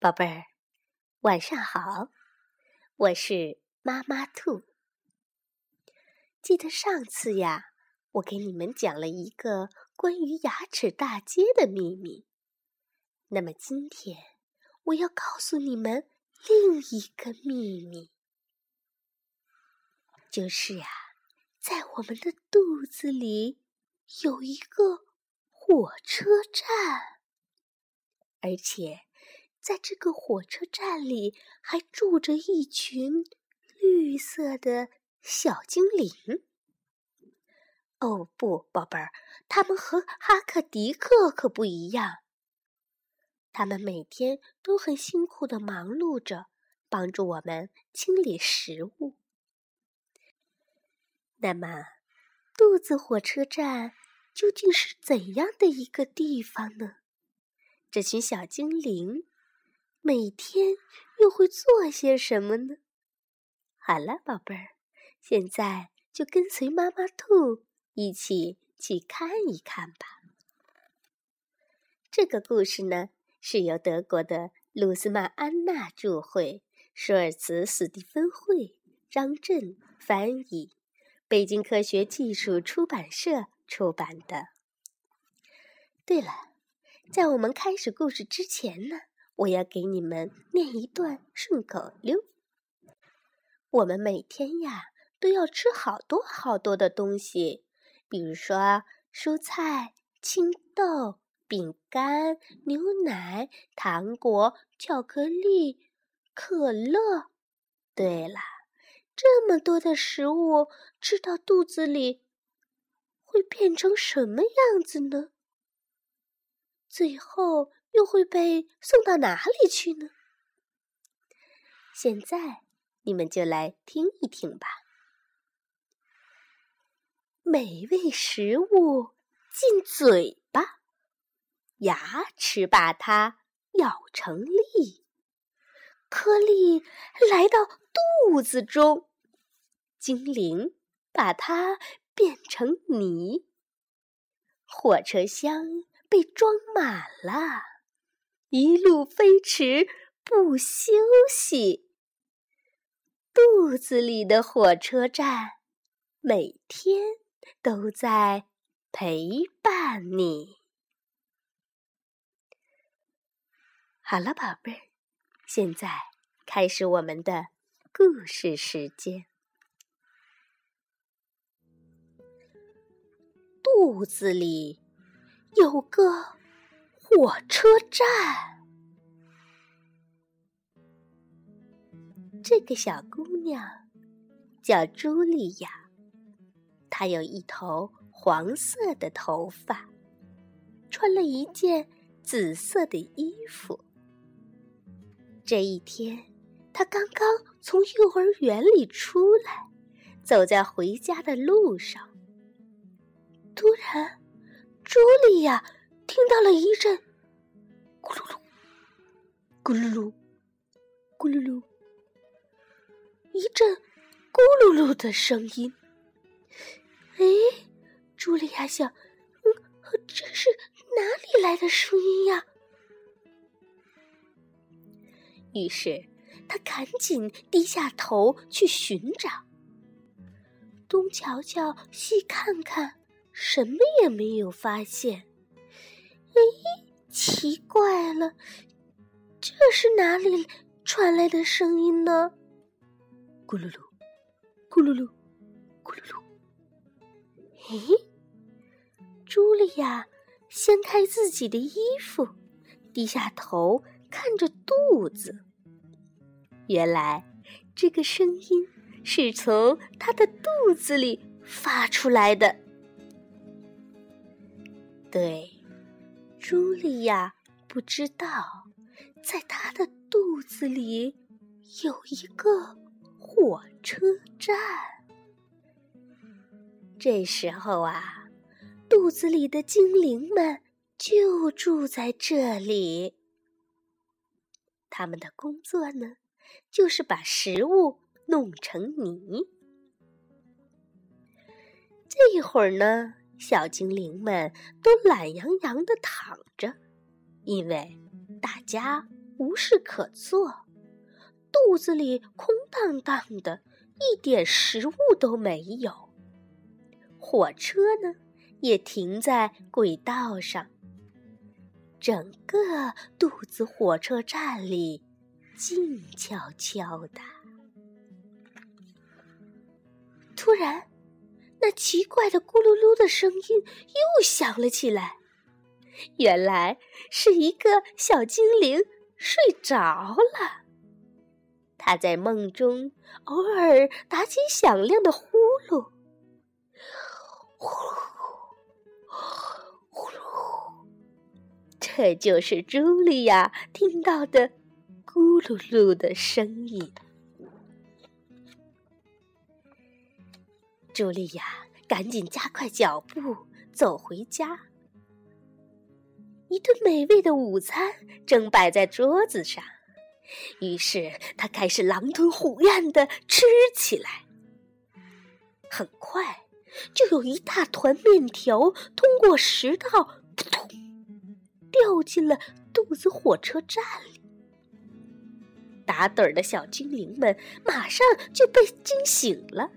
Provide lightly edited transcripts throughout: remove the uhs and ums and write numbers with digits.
宝贝儿，晚上好，我是妈妈兔。记得上次呀，我给你们讲了一个关于牙齿大街的秘密。那么今天，我要告诉你们另一个秘密，就是在我们的肚子里有一个火车站，而且在这个火车站里还住着一群绿色的小精灵。哦不，宝贝儿，他们和哈克迪克可不一样。他们每天都很辛苦地忙碌着，帮助我们清理食物。那么，肚子火车站究竟是怎样的一个地方呢？这群小精灵每天又会做些什么呢？好了，宝贝儿，现在就跟随妈妈兔一起去看一看吧。这个故事呢，是由德国的鲁斯曼安娜著绘，舒尔茨史蒂芬绘，张震翻译，北京科学技术出版社出版的。对了，在我们开始故事之前呢，我要给你们念一段顺口溜。我们每天都要吃好多好多的东西，比如说蔬菜、青豆、饼干、牛奶、糖果、巧克力、可乐。对了，这么多的食物吃到肚子里会变成什么样子呢？最后又会被送到哪里去呢？现在你们就来听一听吧。美味食物进嘴巴，牙齿把它咬成粒，颗粒来到肚子中，精灵把它变成泥，火车厢被装满了，一路飞驰不休息。肚子里的火车站每天都在陪伴你。好了，宝贝儿，现在开始我们的故事时间。肚子里有个火车站，这个小姑娘叫茱莉亚，她有一头黄色的头发，穿了一件紫色的衣服。这一天，她刚刚从幼儿园里出来，走在回家的路上，突然茱莉亚听到了一阵咕噜噜，咕噜噜，咕噜噜，一阵咕噜噜的声音。哎，茱莉亚想，这是哪里来的声音呀？于是她赶紧低下头去寻找，东瞧瞧，西看看，什么也没有发现。哎，奇怪了，这是哪里传来的声音呢？咕噜噜，咕噜噜，咕噜噜。哎，茱莉亚掀开自己的衣服，低下头看着肚子。原来这个声音是从她的肚子里发出来的。对，茱莉亚不知道，在她的肚子里有一个火车站。这时候肚子里的精灵们就住在这里。他们的工作呢，就是把食物弄成泥。这一会儿呢，小精灵们都懒洋洋地躺着，因为大家无事可做，肚子里空荡荡的，一点食物都没有。火车呢，也停在轨道上。整个肚子火车站里静悄悄的。突然，那奇怪的咕噜噜的声音又响了起来。原来是一个小精灵睡着了。他在梦中偶尔打起响亮的呼噜，呼噜呼噜，这就是茱莉亚听到的咕噜噜的声音。茱莉亚赶紧加快脚步走回家。一顿美味的午餐正摆在桌子上，于是他开始狼吞虎咽地吃起来。很快，就有一大团面条通过食道扑通掉进了肚子火车站里。打盹儿的小精灵们马上就被惊醒了，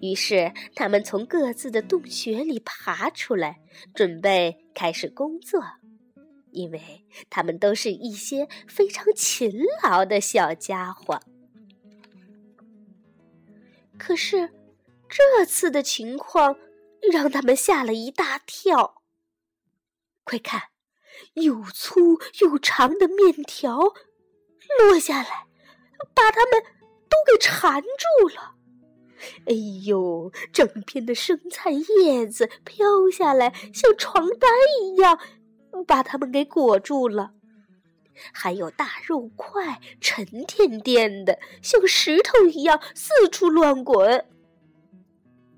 于是他们从各自的洞穴里爬出来，准备开始工作。因为他们都是一些非常勤劳的小家伙。可是这次的情况让他们吓了一大跳。快看，又粗又长的面条落下来，把他们都给缠住了。哎呦，整片的生菜叶子飘下来，像床单一样把它们给裹住了。还有大肉块沉甸甸的，像石头一样四处乱滚。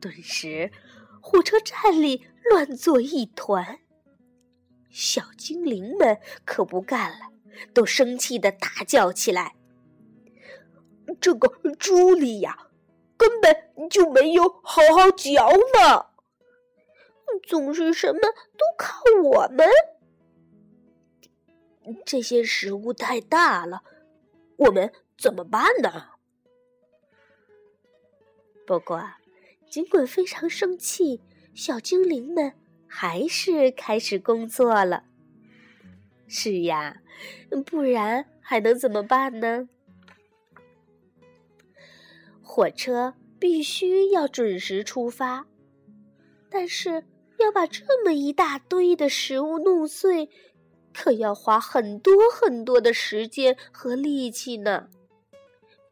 顿时火车站里乱作一团。小精灵们可不干了，都生气地大叫起来。这个茱莉亚根本就没有好好嚼呢，总是什么都靠我们。这些食物太大了，我们怎么办呢？不过，尽管非常生气，小精灵们还是开始工作了。是呀，不然还能怎么办呢？火车必须要准时出发，但是要把这么一大堆的食物弄碎，可要花很多很多的时间和力气呢。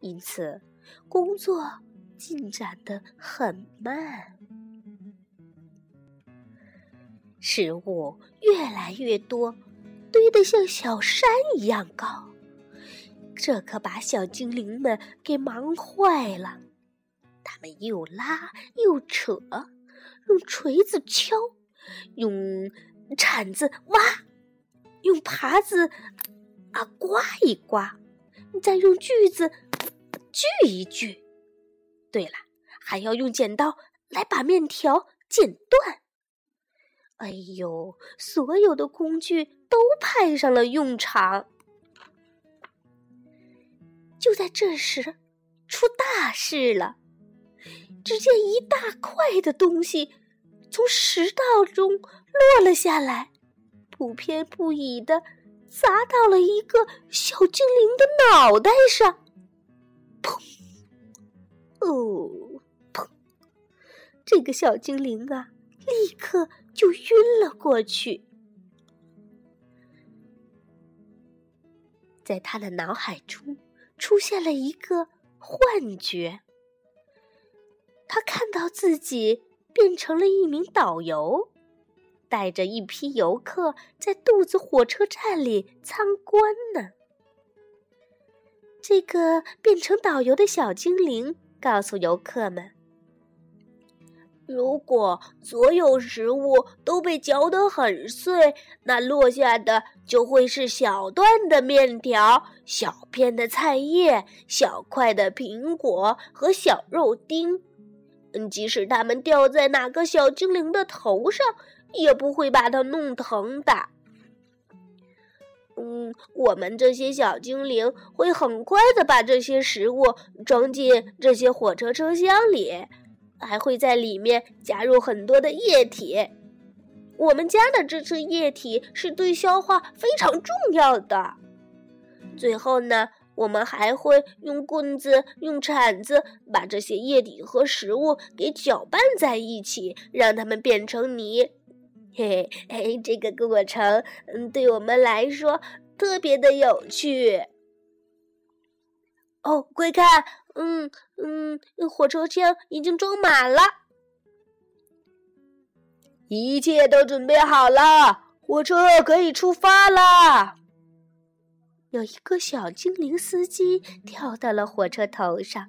因此，工作进展得很慢。食物越来越多，堆得像小山一样高。这可把小精灵们给忙坏了，他们又拉又扯，用锤子敲，用铲子挖，用耙子刮一刮，再用锯子锯一锯。对了，还要用剪刀来把面条剪断。哎呦，所有的工具都派上了用场。就在这时，出大事了！只见一大块的东西从食道中落了下来，不偏不倚地砸到了一个小精灵的脑袋上。砰！哦，砰！这个小精灵啊，立刻就晕了过去。在他的脑海中出现了一个幻觉，他看到自己变成了一名导游，带着一批游客在肚子火车站里参观呢。这个变成导游的小精灵告诉游客们，如果所有食物都被嚼得很碎，那落下的就会是小段的面条、小片的菜叶、小块的苹果和小肉丁。即使它们掉在哪个小精灵的头上，也不会把它弄疼的。我们这些小精灵会很快的把这些食物装进这些火车车厢里，还会在里面加入很多的液体。我们加的这次液体是对消化非常重要的。最后呢，我们还会用棍子、用铲子把这些液体和食物给搅拌在一起，让它们变成泥。嘿嘿，这个过程，对我们来说特别的有趣。哦，快看，火车厢已经装满了。一切都准备好了，火车可以出发了。有一个小精灵司机跳到了火车头上，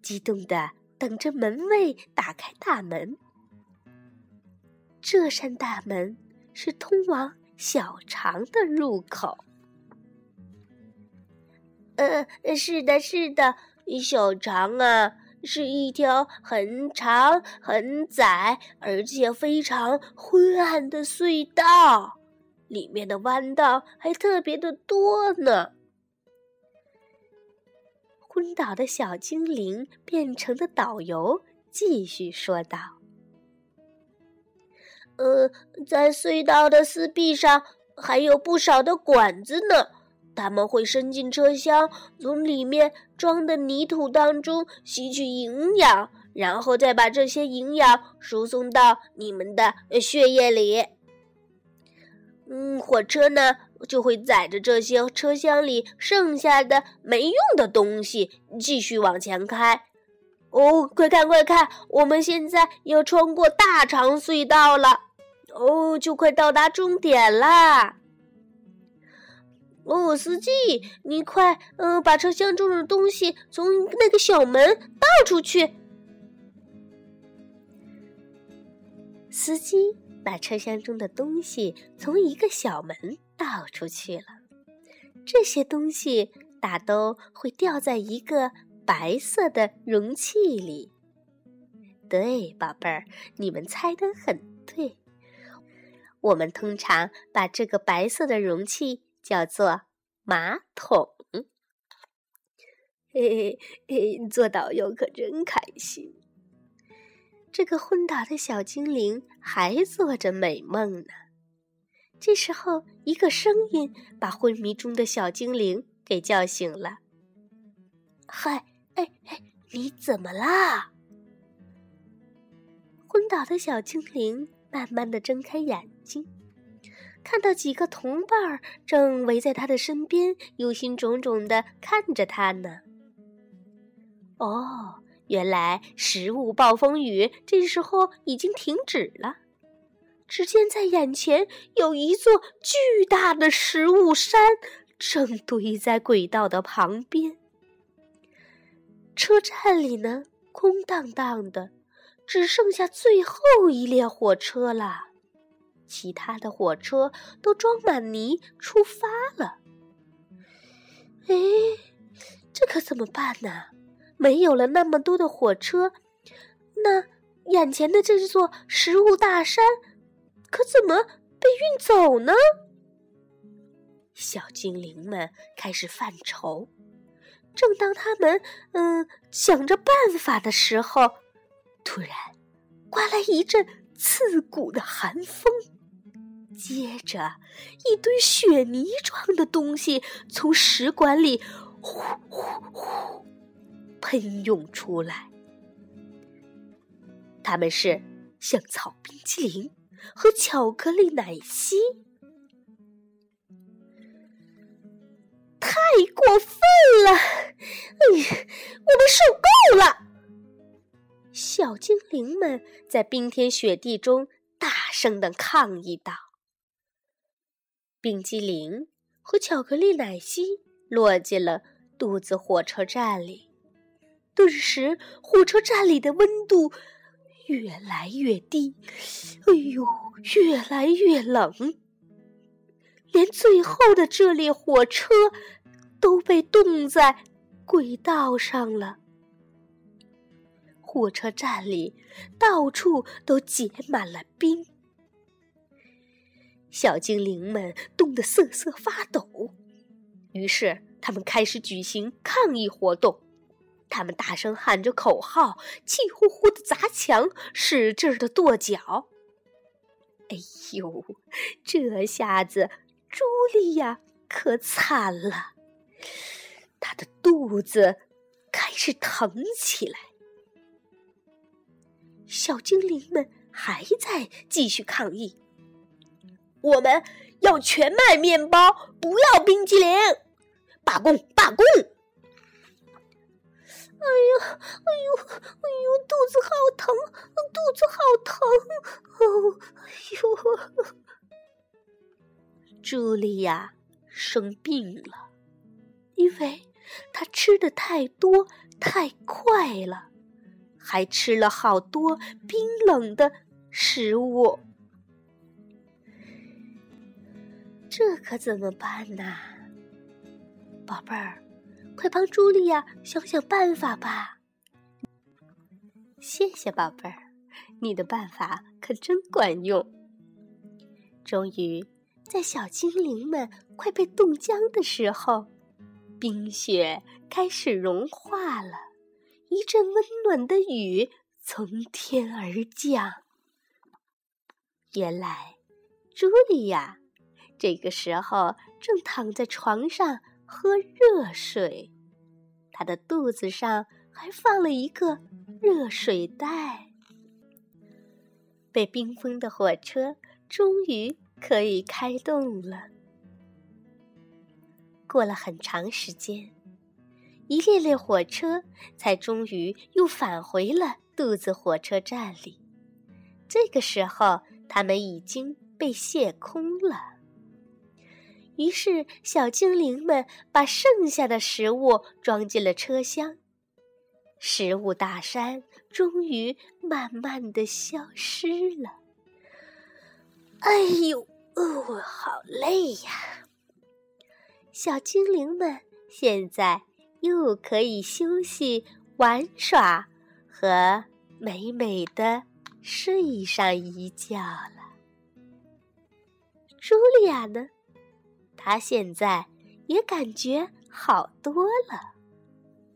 激动地等着门卫打开大门。这扇大门是通往小肠的入口。是的，是的，小肠啊，是一条很长、很窄，而且非常昏暗的隧道，里面的弯道还特别的多呢。昏倒的小精灵变成的导游继续说道。在隧道的四壁上还有不少的管子呢，它们会伸进车厢，从里面装的泥土当中吸取营养，然后再把这些营养输送到你们的血液里。火车呢就会载着这些车厢里剩下的没用的东西继续往前开。哦，快看快看，我们现在要穿过大长隧道了。哦，就快到达终点啦。哦，司机，你快把车厢中的东西从那个小门倒出去。司机把车厢中的东西从一个小门倒出去了。这些东西大都会掉在一个白色的容器里。对，宝贝儿，你们猜得很对。我们通常把这个白色的容器叫做马桶。嘿嘿嘿，做导游可真开心。这个昏倒的小精灵还做着美梦呢。这时候，一个声音把昏迷中的小精灵给叫醒了。嗨，哎，你怎么啦？昏倒的小精灵慢慢地睁开眼睛，看到几个同伴正围在他的身边，忧心忡忡地看着他呢。哦，原来食物暴风雨这时候已经停止了。只见在眼前有一座巨大的食物山，正堆在轨道的旁边。车站里呢，空荡荡的，只剩下最后一列火车了。其他的火车都装满泥出发了。哎，这可怎么办呢？没有了那么多的火车，那眼前的这座食物大山可怎么被运走呢？小精灵们开始犯愁。正当他们想着办法的时候，突然刮来一阵刺骨的寒风，接着一堆雪泥状的东西从食管里呼呼呼喷涌出来。它们是香草冰淇淋和巧克力奶昔。太过分了，我们受够了！小精灵们在冰天雪地中大声地抗议道。冰激凌和巧克力奶昔落进了肚子火车站里，顿时火车站里的温度越来越低，越来越冷。连最后的这列火车都被冻在轨道上了。火车站里到处都结满了冰。小精灵们冻得瑟瑟发抖。于是他们开始举行抗议活动，他们大声喊着口号，气呼呼地砸墙，使劲地跺脚。哎呦，这下子茱莉亚可惨了，她的肚子开始疼起来。小精灵们还在继续抗议，我们要全麦面包，不要冰激凌！罢工，罢工！哎呀，哎呦，哎呦，肚子好疼，肚子好疼！哦，哎呦！茱莉亚生病了，因为她吃的太多太快了，还吃了好多冰冷的食物。这可怎么办呢？宝贝儿，快帮茱莉亚想想办法吧。谢谢宝贝儿，你的办法可真管用。终于在小精灵们快被冻僵的时候，冰雪开始融化了，一阵温暖的雨从天而降。原来茱莉亚这个时候正躺在床上喝热水，她的肚子上还放了一个热水袋。被冰封的火车终于可以开动了。过了很长时间，一列列火车才终于又返回了肚子火车站里。这个时候，它们已经被卸空了。于是小精灵们把剩下的食物装进了车厢，食物大山终于慢慢地消失了。哎呦，哦，好累呀！小精灵们现在又可以休息、玩耍和美美地睡上一觉了。茱莉亚呢？她现在也感觉好多了，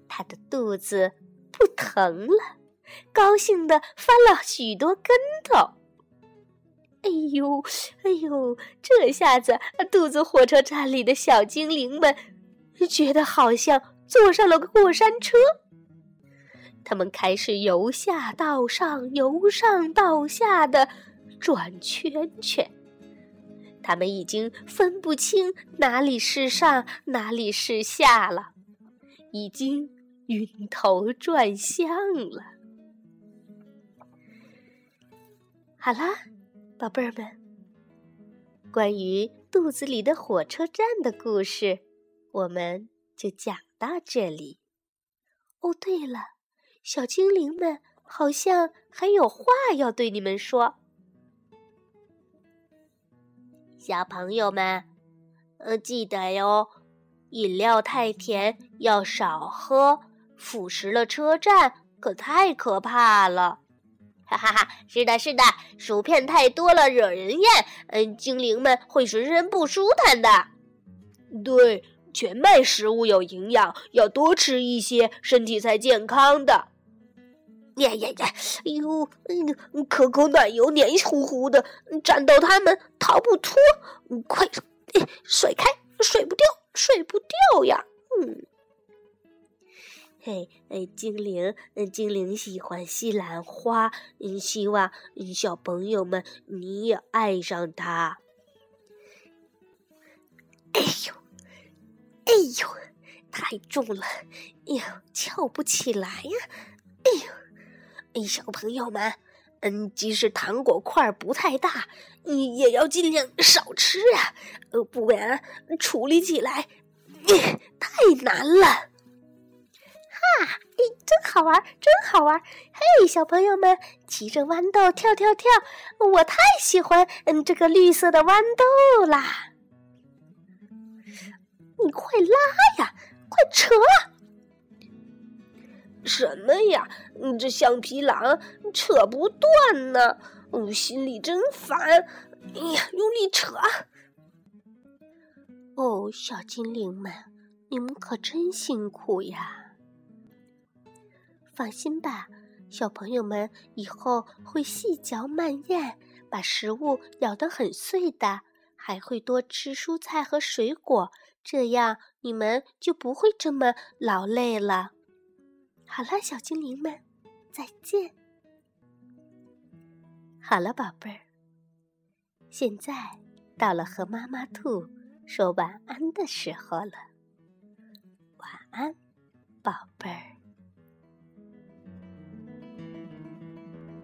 她的肚子不疼了，高兴地翻了许多跟头。哎呦，哎呦，这下子肚子火车站里的小精灵们觉得好像坐上了个过山车，他们开始由下到上，由上到下地转圈圈。他们已经分不清哪里是上，哪里是下了，已经晕头转向了。好啦，宝贝儿们，关于肚子里的火车站的故事，我们就讲到这里。哦，对了，小精灵们好像还有话要对你们说。小朋友们，记得哟，饮料太甜要少喝，腐蚀了车站可太可怕了。哈哈哈，是的，是的，薯片太多了惹人厌，精灵们会浑身不舒坦的。对，全麦食物有营养，要多吃一些，身体才健康的。呀呀呀！哎呦，可口奶油黏糊糊的，沾到它们逃不脱。快，甩开，甩不掉，甩不掉呀！嘿，精灵喜欢西兰花，希望小朋友们你也爱上它。哎呦，哎呦，太重了，哎呦，翘不起来呀！哎呦。小朋友们，即使糖果块不太大，你也要尽量少吃啊，不然处理起来太难了。哈，真好玩，真好玩！嘿，小朋友们，骑着豌豆跳跳跳，我太喜欢这个绿色的豌豆啦！你快拉呀，快扯！什么呀，这橡皮狼扯不断呢，我心里真烦。哎呀，用力扯！哦，小精灵们，你们可真辛苦呀！放心吧，小朋友们以后会细嚼慢咽，把食物咬得很碎的，还会多吃蔬菜和水果，这样你们就不会这么劳累了。好了，小精灵们，再见。好了，宝贝儿，现在到了和妈妈兔说晚安的时候了。晚安，宝贝儿。